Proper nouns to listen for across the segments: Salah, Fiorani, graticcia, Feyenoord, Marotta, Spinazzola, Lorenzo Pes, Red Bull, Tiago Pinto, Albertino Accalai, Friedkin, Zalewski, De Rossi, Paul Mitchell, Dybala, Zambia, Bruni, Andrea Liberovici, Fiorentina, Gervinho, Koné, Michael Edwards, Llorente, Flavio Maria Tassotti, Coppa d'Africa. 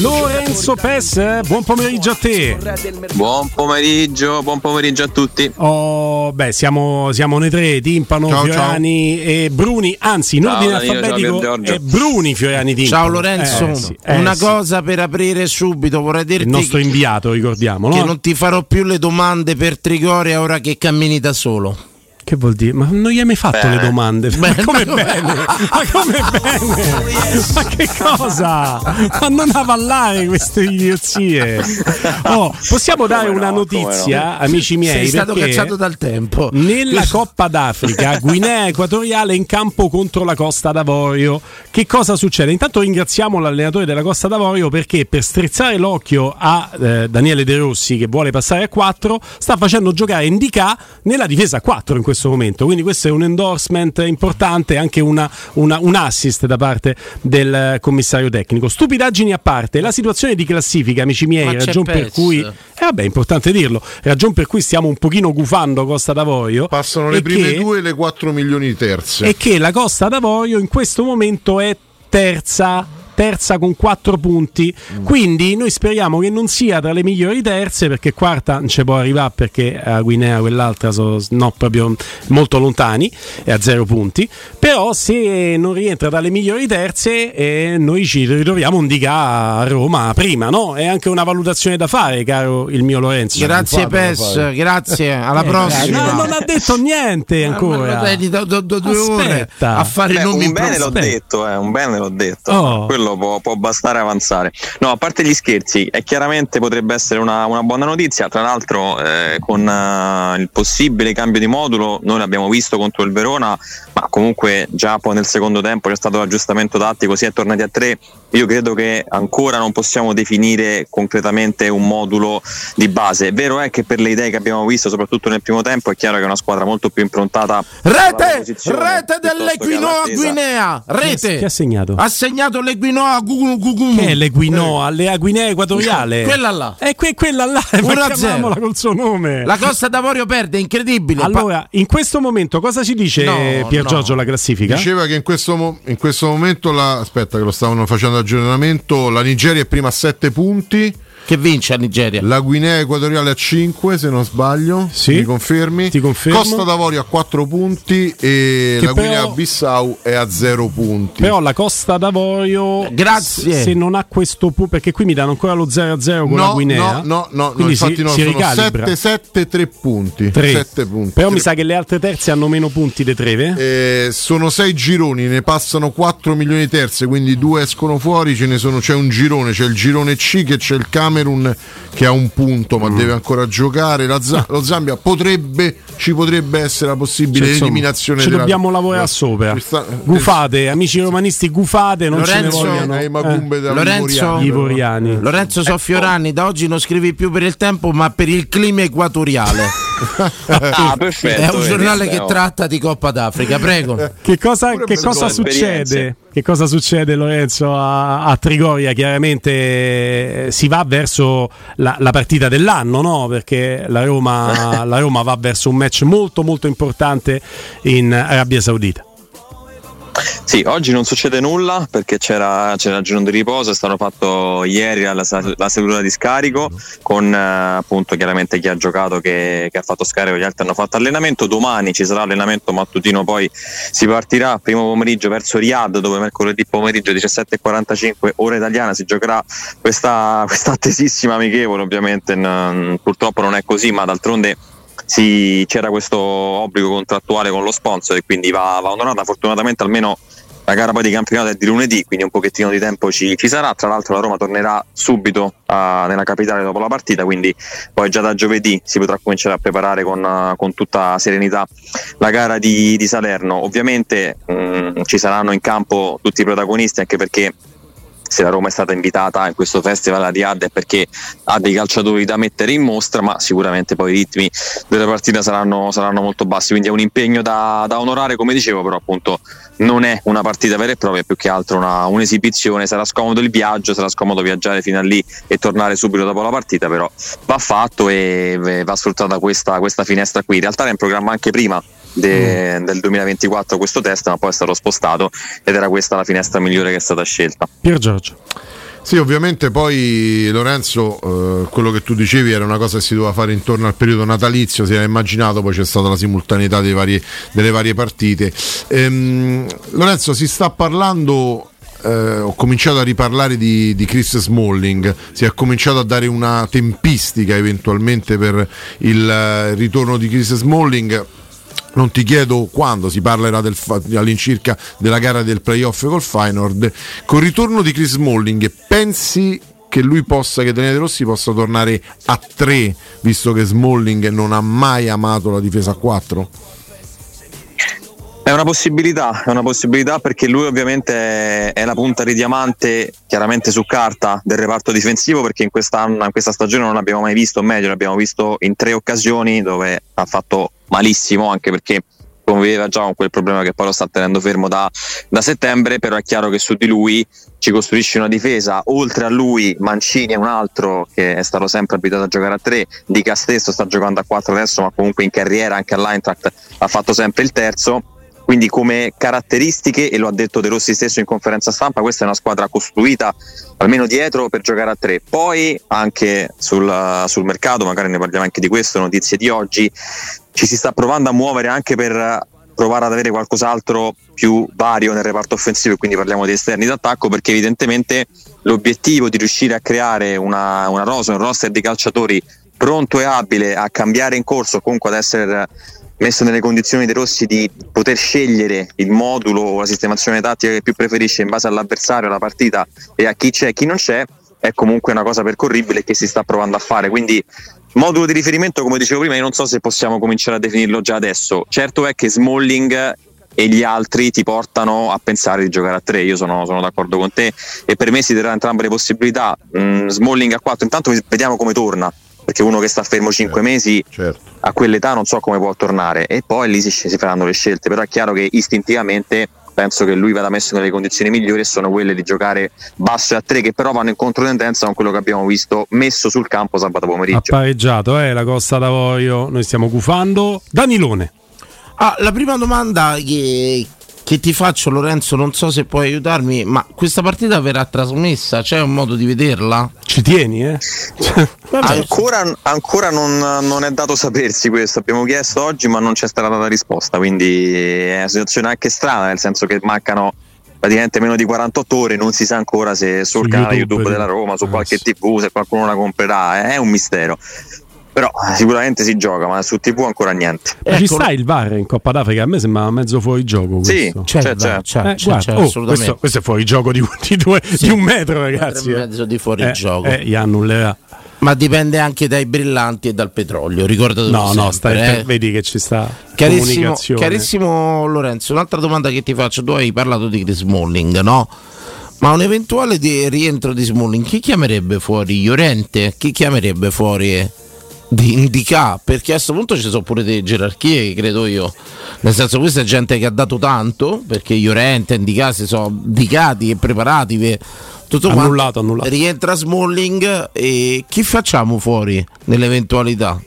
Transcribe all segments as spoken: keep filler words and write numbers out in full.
Lorenzo Pes, buon pomeriggio a te. Buon pomeriggio, buon pomeriggio a tutti. Oh, beh, siamo, siamo noi tre, Timpano, ciao, Fiorani ciao. e Bruni. Anzi, in ordine alfabetico è Bruni, Fiorani, Timpano. Ciao Lorenzo, eh, eh, sì, eh, una sì. cosa per aprire subito, vorrei dirti il nostro inviato, ricordiamo, no? Che non ti farò più le domande per Trigoria ora che cammini da solo. Che vuol dire? Ma non gli hai mai fatto bene. le domande? Bene. Ma come bene? Ma come bene? Ma che cosa? Ma non avallare queste idiozie. Oh, possiamo come dare no, una notizia, no. amici miei? Sei stato cacciato dal tempo. Nella Coppa d'Africa, Guinea Equatoriale in campo contro la Costa d'Avorio. Che cosa succede? Intanto ringraziamo l'allenatore della Costa d'Avorio perché per strizzare l'occhio a eh, Daniele De Rossi, che vuole passare a quattro, sta facendo giocare Ndika nella difesa a quattro in questo momento, quindi questo è un endorsement importante, anche una, una, un assist da parte del commissario tecnico. Stupidaggini a parte, la situazione di classifica, amici miei, ragion pezzo. per cui eh vabbè, è importante dirlo, ragion per cui stiamo un pochino gufando Costa d'Avorio. Passano le prime che, due e le quattro milioni di terze, e che la Costa d'Avorio in questo momento è terza terza con quattro punti, quindi noi speriamo che non sia tra le migliori terze, perché quarta non ci può arrivare perché a Guinea quell'altra sono no, proprio molto lontani, è a zero punti, però se non rientra tra le migliori terze eh, noi ci ritroviamo un Ndika a Roma prima, no? È anche una valutazione da fare, caro il mio Lorenzo. Grazie Pes, grazie, alla eh, prossima. No, non ha detto niente ancora. Aspetta a fare Beh, nomi un bene l'ho detto, eh, un bene l'ho detto. Oh. Quello Può, può bastare avanzare. No, a parte gli scherzi, è chiaramente potrebbe essere una, una buona notizia. Tra l'altro eh, con eh, il possibile cambio di modulo, noi l'abbiamo visto contro il Verona, ma comunque già poi nel secondo tempo c'è stato l'aggiustamento tattico, si è tornati a tre. Io credo che ancora non possiamo definire concretamente un modulo di base. È vero è che per le idee che abbiamo visto, soprattutto nel primo tempo, è chiaro che è una squadra molto più improntata. Rete, rete dell'Equinoa Guinea, rete. Chi ha segnato? Ha segnato l'Equinoa Gugu, Gugu. Che è l'Equinoa, eh. la Guinea Equatoriale. Quella là. È que- quella là, chiamiamola col suo nome. La Costa d'Avorio perde, incredibile. Allora, in questo momento cosa ci dice no, Pier no. Giorgio la classifica? Diceva che in questo, mo- in questo momento la... aspetta che lo stavano facendo aggiornamento, la Nigeria è prima a sette punti, che vince la Nigeria, la Guinea Equatoriale a cinque se non sbaglio, sì, mi confermi? Ti confermo. Costa d'Avorio a quattro punti e che la però... Guinea Bissau è a zero punti, però la Costa d'Avorio grazie se non ha questo punto, perché qui mi danno ancora lo zero a zero con no, la Guinea no no no, infatti si, no si sono sette sette tre punti, punti però tre. Mi sa che le altre terze hanno meno punti dei tre, eh, sono sei gironi, ne passano quattro milioni di terze, quindi due escono fuori, ce ne sono, c'è un girone, c'è il girone C che c'è il campo Camerun che ha un punto ma mm. deve ancora giocare, la Z- lo Zambia potrebbe, ci potrebbe essere la possibile cioè, eliminazione, ci della... dobbiamo lavorare la... sopra questa... gufate amici romanisti, gufate, non Lorenzo, ce ne vogliono eh, eh. da Lorenzo, Ivoriani. Lorenzo so Fiorani, da oggi non scrivi più per il tempo ma per il clima equatoriale. Ah, perfetto, è un giornale che tratta di Coppa d'Africa, prego. Che cosa, che cosa succede? Che cosa succede, Lorenzo, a, a Trigoria? Chiaramente eh, si va verso la, la partita dell'anno, no? Perché la Roma, la Roma va verso un match molto molto importante in Arabia Saudita. Sì, oggi non succede nulla perché c'era, c'era il giorno di riposo, è stato fatto ieri alla, la seduta di scarico con eh, appunto chiaramente chi ha giocato che, che ha fatto scarico, gli altri hanno fatto allenamento. Domani ci sarà allenamento mattutino, poi si partirà primo pomeriggio verso Riyadh, dove mercoledì pomeriggio diciassette e quarantacinque ora italiana si giocherà questa, questa attesissima amichevole. Ovviamente n- purtroppo non è così, ma d'altronde sì, c'era questo obbligo contrattuale con lo sponsor e quindi va, va onorata. Fortunatamente almeno la gara poi di campionato è di lunedì, quindi un pochettino di tempo ci, ci sarà. Tra l'altro la Roma tornerà subito uh, nella capitale dopo la partita, quindi poi già da giovedì si potrà cominciare a preparare con, uh, con tutta serenità la gara di, di Salerno. Ovviamente mh, ci saranno in campo tutti i protagonisti, anche perché se la Roma è stata invitata in questo festival a Riyadh è perché ha dei calciatori da mettere in mostra, ma sicuramente poi i ritmi della partita saranno, saranno molto bassi, quindi è un impegno da, da onorare, come dicevo. Però appunto non è una partita vera e propria, è più che altro una, un'esibizione. Sarà scomodo il viaggio, sarà scomodo viaggiare fino a lì e tornare subito dopo la partita, però va fatto e va sfruttata questa, questa finestra qui. In realtà era in programma anche prima de, mm. del duemilaventiquattro questo test, ma poi è stato spostato ed era questa la finestra migliore che è stata scelta. Pier Giorgio. Sì, ovviamente poi Lorenzo, eh, quello che tu dicevi era una cosa che si doveva fare intorno al periodo natalizio, si era immaginato, poi c'è stata la simultaneità dei vari, delle varie partite. Ehm, Lorenzo, si sta parlando, eh, ho cominciato a riparlare di, di Chris Smalling, si è cominciato a dare una tempistica eventualmente per il ritorno di Chris Smalling. Non ti chiedo quando, si parlerà del, all'incirca della gara del playoff col Feyenoord. Col ritorno di Chris Smalling, pensi che lui possa, che Daniele De Rossi possa tornare a tre, visto che Smalling non ha mai amato la difesa a quattro? È una possibilità, è una possibilità perché lui ovviamente è la punta di diamante, chiaramente su carta, del reparto difensivo, perché in, in questa stagione non l'abbiamo mai visto, o meglio l'abbiamo visto in tre occasioni dove ha fatto malissimo, anche perché conviveva già con quel problema che poi lo sta tenendo fermo da, da settembre. Però è chiaro che su di lui ci costruisce una difesa, oltre a lui Mancini è un altro che è stato sempre abituato a giocare a tre, Ndika stesso sta giocando a quattro adesso, ma comunque in carriera anche all'Eintracht ha fatto sempre il terzo. Quindi come caratteristiche, e lo ha detto De Rossi stesso in conferenza stampa, questa è una squadra costruita almeno dietro per giocare a tre. Poi anche sul, sul mercato, magari ne parliamo anche di questo, notizie di oggi, ci si sta provando a muovere anche per provare ad avere qualcos'altro più vario nel reparto offensivo, e quindi parliamo di esterni d'attacco, perché evidentemente l'obiettivo di riuscire a creare una, una rosa, un roster di calciatori pronto e abile a cambiare in corso, comunque ad essere messo nelle condizioni De Rossi di poter scegliere il modulo o la sistemazione tattica che più preferisce in base all'avversario, alla partita e a chi c'è e chi non c'è, è comunque una cosa percorribile che si sta provando a fare. Quindi modulo di riferimento, come dicevo prima, io non so se possiamo cominciare a definirlo già adesso. Certo è che Smalling e gli altri ti portano a pensare di giocare a tre, io sono, sono d'accordo con te, e per me si terrà entrambe le possibilità. mm, Smalling a quattro, intanto vediamo come torna, perché uno che sta fermo cinque mesi, certo, a quell'età non so come può tornare, e poi lì si, si faranno le scelte. Però è chiaro che istintivamente penso che lui vada messo nelle condizioni migliori, e sono quelle di giocare basso e a tre, che però vanno in controtendenza con quello che abbiamo visto messo sul campo sabato pomeriggio. Ha pareggiato eh, la Costa d'Avorio, noi stiamo gufando. Danilone, ah, la prima domanda che, che ti faccio, Lorenzo, non so se puoi aiutarmi, ma questa partita verrà trasmessa? C'è un modo di vederla? Ci tieni eh? Ancora, ancora non, non è dato sapersi questo, abbiamo chiesto oggi ma non c'è stata la risposta, quindi è una situazione anche strana, nel senso che mancano praticamente meno di quarantotto ore, non si sa ancora se sul canale YouTube della Roma, su qualche tivù, se qualcuno la comprerà, è un mistero. Però sicuramente si gioca, ma su tivù ancora niente. Eh, ci sta il V A R in Coppa d'Africa? A me sembra mezzo fuori gioco. Sì, c'è, c'è, c'è, c'è, eh, c'è, c'è oh, assolutamente. Questo, questo è fuori gioco di, di, due, sì, di un metro, ragazzi. Un mezzo di fuori eh, gioco. Eh, gli annullerà. Ma dipende anche dai brillanti e dal petrolio, ricordatelo. No, sempre, no, stai, eh. vedi che ci sta carissimo, carissimo Lorenzo. Un'altra domanda che ti faccio: tu hai parlato di Chris Smalling, no? Ma un eventuale di rientro di Smalling, chi chiamerebbe fuori Llorente? Chi chiamerebbe fuori di Ndika, perché a questo punto ci sono pure delle gerarchie, credo io, nel senso, questa è gente che ha dato tanto, perché Llorente e Ndika si sono dedicati e preparati per tutto annullato, quanto annullato. Rientra Smalling, e chi facciamo fuori nell'eventualità?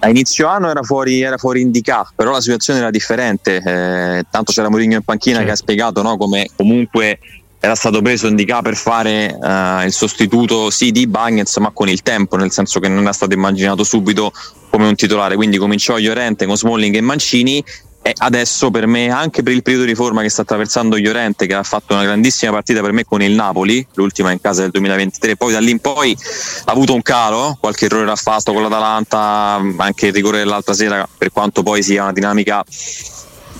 A inizio anno era fuori, era fuori Ndika, però la situazione era differente, eh, tanto c'era Mourinho in panchina, certo, che ha spiegato, no, come comunque era stato preso Ndika per fare uh, il sostituto sì di Bagnez, ma con il tempo, nel senso che non era stato immaginato subito come un titolare, quindi cominciò Llorente con Smalling e Mancini, e adesso per me, anche per il periodo di forma che sta attraversando Llorente, che ha fatto una grandissima partita per me con il Napoli, l'ultima in casa del duemilaventitré, poi da lì in poi ha avuto un calo, qualche errore raffasto con l'Atalanta, anche il rigore dell'altra sera, per quanto poi sia una dinamica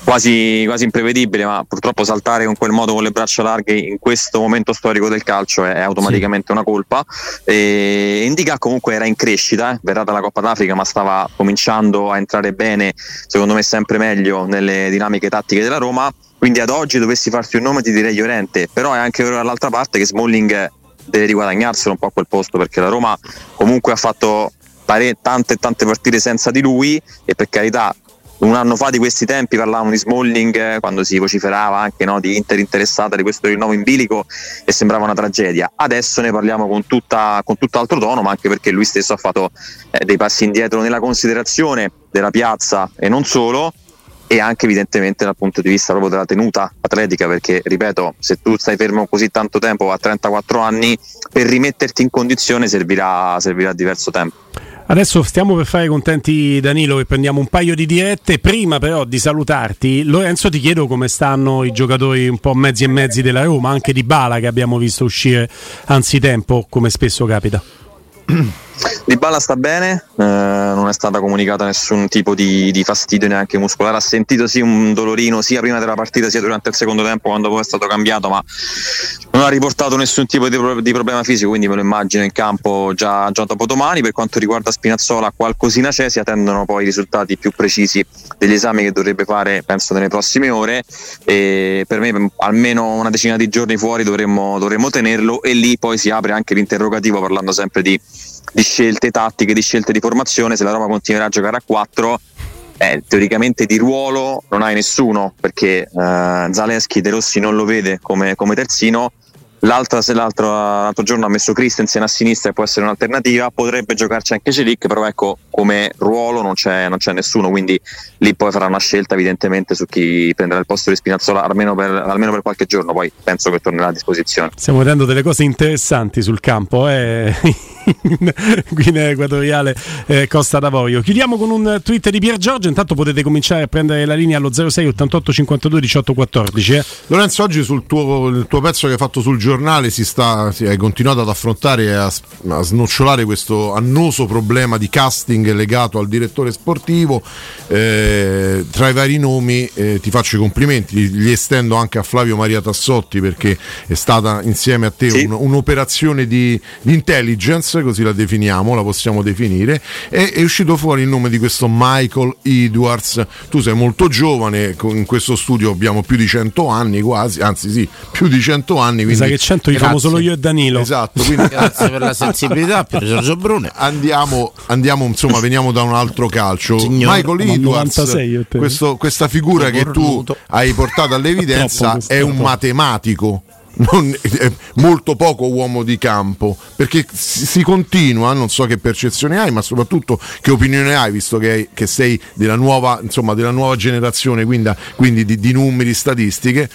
quasi, quasi imprevedibile, ma purtroppo saltare in quel modo con le braccia larghe in questo momento storico del calcio è, è automaticamente sì, una colpa. E Ndika comunque era in crescita, eh, verrà dalla Coppa d'Africa, ma stava cominciando a entrare bene, secondo me sempre meglio, nelle dinamiche tattiche della Roma, quindi ad oggi dovessi farti un nome ti direi Llorente, però è anche vero dall'altra parte che Smalling deve riguadagnarselo un po' a quel posto, perché la Roma comunque ha fatto pare, tante e tante partite senza di lui, e per carità, un anno fa di questi tempi parlavamo di Smalling, quando si vociferava anche, no, di Inter interessata di questo rinnovo in bilico, e sembrava una tragedia. Adesso ne parliamo con tutta con tutt'altro tono, ma anche perché lui stesso ha fatto eh, dei passi indietro nella considerazione della piazza e non solo, e anche evidentemente dal punto di vista proprio della tenuta atletica, perché ripeto, se tu stai fermo così tanto tempo a trentaquattro anni, per rimetterti in condizione servirà, servirà diverso tempo. Adesso stiamo per fare contenti Danilo, che prendiamo un paio di dirette. Prima però di salutarti, Lorenzo, ti chiedo come stanno i giocatori un po' mezzi e mezzi della Roma, anche Dybala, che abbiamo visto uscire anzitempo, come spesso capita. Dybala sta bene, eh, non è stata comunicata nessun tipo di, di fastidio neanche muscolare, ha sentito sì un dolorino sia prima della partita sia durante il secondo tempo, quando poi è stato cambiato, ma non ha riportato nessun tipo di, pro- di problema fisico, quindi me lo immagino in campo già, già dopo domani. Per quanto riguarda Spinazzola, qualcosina c'è, si attendono poi i risultati più precisi degli esami che dovrebbe fare, penso, nelle prossime ore, e per me almeno una decina di giorni fuori dovremmo, dovremmo tenerlo, e lì poi si apre anche l'interrogativo, parlando sempre di di scelte tattiche, di scelte di formazione. Se la Roma continuerà a giocare a quattro, eh, teoricamente di ruolo non hai nessuno, perché eh, Zalewski De Rossi non lo vede come, come terzino. L'altra, se l'altro, l'altro giorno ha messo Christensen a sinistra, e può essere un'alternativa, potrebbe giocarci anche Celic, però ecco, come ruolo non c'è, non c'è nessuno, quindi lì poi farà una scelta evidentemente su chi prenderà il posto di Spinazzola, almeno per, almeno per qualche giorno, poi penso che tornerà a disposizione. Stiamo vedendo delle cose interessanti sul campo, eh? In Guinea Equatoriale, eh, Costa d'Avorio. Chiudiamo con un tweet di Pier Giorgio, intanto potete cominciare a prendere la linea allo zero sei ottantotto cinquantadue diciotto quattordici. eh. Lorenzo, oggi sul tuo, il tuo pezzo che hai fatto sul giornale si sta, si è continuato ad affrontare e a, a snocciolare questo annoso problema di casting legato al direttore sportivo, eh, tra i vari nomi, eh, ti faccio i complimenti, li, li estendo anche a Flavio Maria Tassotti, perché è stata insieme a te sì. un, un'operazione di, di intelligence, così la definiamo, la possiamo definire, e è uscito fuori il nome di questo Michael Edwards. Tu sei molto giovane, in questo studio abbiamo più di cento anni quasi, anzi sì, più di cento anni, quindi mi sa che cento li famo solo io e Danilo. Esatto, quindi grazie per la sensibilità, per Giorgio Bruni. Andiamo, andiamo insomma, veniamo da un altro calcio. Signor, Michael Edwards, novantasei, questo, questa figura che tu hai portato all'evidenza è un matematico. Non, è molto poco uomo di campo, perché si, si continua, non so che percezione hai, ma soprattutto che opinione hai, visto che, hai, che sei della nuova, insomma, della nuova generazione, quindi, quindi di, di numeri, statistiche.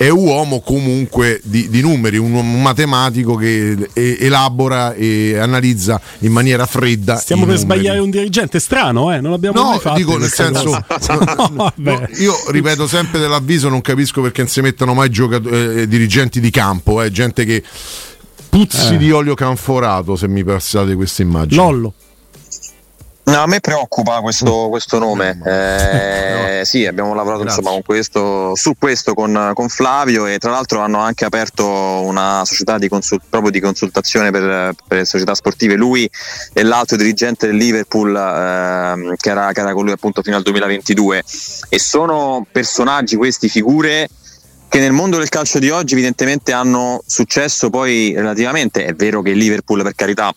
È un uomo comunque di, di numeri, un matematico che elabora e analizza in maniera fredda. Stiamo per numeri. Sbagliare un dirigente, strano, eh? Non l'abbiamo no, mai fatto. Dico, nel senso, no, no, io ripeto sempre dell'avviso, non capisco perché non si mettano mai giocato- eh, dirigenti di campo, eh, gente che puzzi eh. di olio canforato, se mi passate questa immagine. Lollo. No, a me preoccupa questo, questo nome, eh, no. Sì, abbiamo lavorato insomma, con questo, su questo con, con Flavio, e tra l'altro hanno anche aperto una società di consult, proprio di consultazione per, per società sportive, lui e l'altro dirigente del Liverpool, eh, che, era, che era con lui appunto fino al duemilaventidue, e sono personaggi, questi, figure che nel mondo del calcio di oggi evidentemente hanno successo poi relativamente. È vero che il Liverpool, per carità,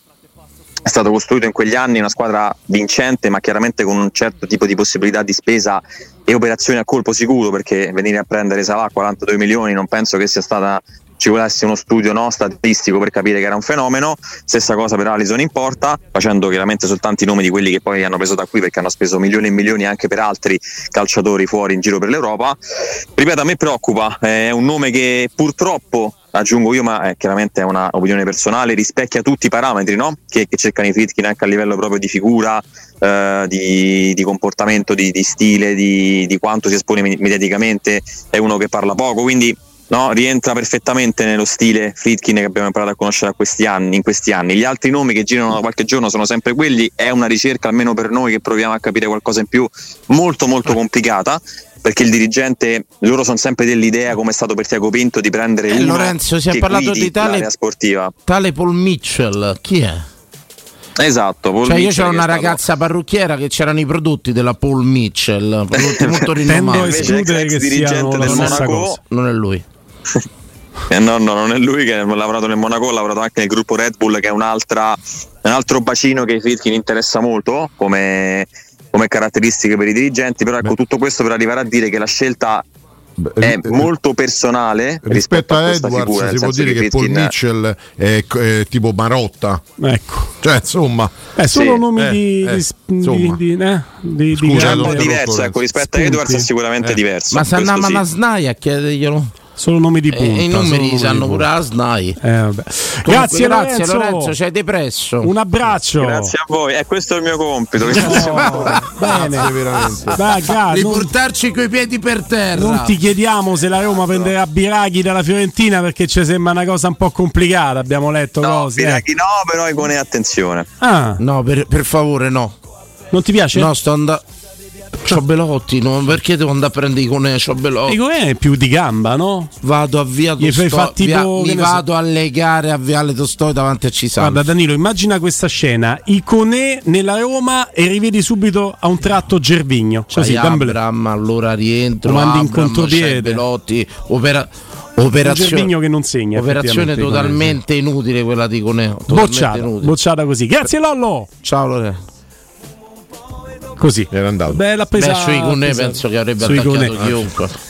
è stato costruito in quegli anni una squadra vincente, ma chiaramente con un certo tipo di possibilità di spesa e operazioni a colpo sicuro, perché venire a prendere Salah a quarantadue milioni non penso che sia stata, ci volesse uno studio no statistico per capire che era un fenomeno. Stessa cosa per Alisson in porta, facendo chiaramente soltanto i nomi di quelli che poi hanno preso da qui, perché hanno speso milioni e milioni anche per altri calciatori fuori in giro per l'Europa. Ripeto, a me preoccupa, è un nome che purtroppo, aggiungo io, ma eh, chiaramente è una opinione personale, rispecchia tutti i parametri, no? che, che cercano i Friedkin anche a livello proprio di figura, eh, di, di comportamento, di, di stile, di, di quanto si espone mediaticamente. È uno che parla poco, quindi no, rientra perfettamente nello stile Friedkin che abbiamo imparato a conoscere a questi anni, in questi anni. Gli altri nomi che girano da qualche giorno sono sempre quelli, è una ricerca, almeno per noi che proviamo a capire qualcosa in più, molto molto complicata, perché il dirigente, loro sono sempre dell'idea, come è stato per Tiago Pinto, di prendere eh, uno Lorenzo, si è che parlato guidi di tale, l'area sportiva. Tale Paul Mitchell, chi è? Esatto, Paul cioè Mitchell, io c'era una ragazza stato... parrucchiera che c'erano i prodotti della Paul Mitchell, prodotti molto rinomati. Tendo a escludere che siano la stessa cosa. Non è lui. Eh no, no, non è lui, che ha lavorato nel Monaco, ha lavorato anche nel gruppo Red Bull, che è un'altra, un altro bacino che ai Friedkin interessa molto come, come caratteristiche per i dirigenti. Però ecco, tutto questo per arrivare a dire che la scelta è molto personale rispetto, rispetto a, a Edwards figura, si può dire che, che Paul Mitchell è, è tipo Marotta, ecco, cioè insomma eh, sono sì, nomi eh, di, eh, di, di, eh, di, scusa, di è un po' diverso, ecco, rispetto Spunti. A Edwards è sicuramente eh. diverso, ma Sanama Masnaia sì. Chiediglielo. Sono nomi di punta, eh, i numeri sanno pure la S N A I. Eh, vabbè. Grazie, grazie Lorenzo, Lorenzo, c'hai depresso. Un abbraccio. Grazie a voi, eh, questo è il mio compito. No, bene, veramente. Raga, non... riportarci coi piedi per terra. Non ti chiediamo se la Roma prenderà Biraghi dalla Fiorentina, perché ci sembra una cosa un po' complicata. Abbiamo letto no, cose. Biraghi eh. no, però i Koné attenzione. Ah. No, per, per favore, no. Non ti piace? No, sto andando. C'ho Belotti, no? Perché devo andare a prendere i Koné? C'ho Belotti. I Koné è più di gamba, no? Vado a via Tostoi, via... mi vado so... a legare a Viale Tostoi davanti a Cisano. Guarda Danilo, immagina questa scena, i Koné nella Roma e rivedi subito a un tratto Gervinho. Così, Abram, allora rientro, mandi in contropiede Belotti, opera... operazione Gervinho che non segna. Operazione totalmente inutile quella di Koné. Bocciata, inutile. Bocciata così. Grazie Lollo. Ciao Lorenzo. Così era andato. Beh, la pesa... Beh, sui Koné penso che avrebbe sui attaccato Koné. Chiunque.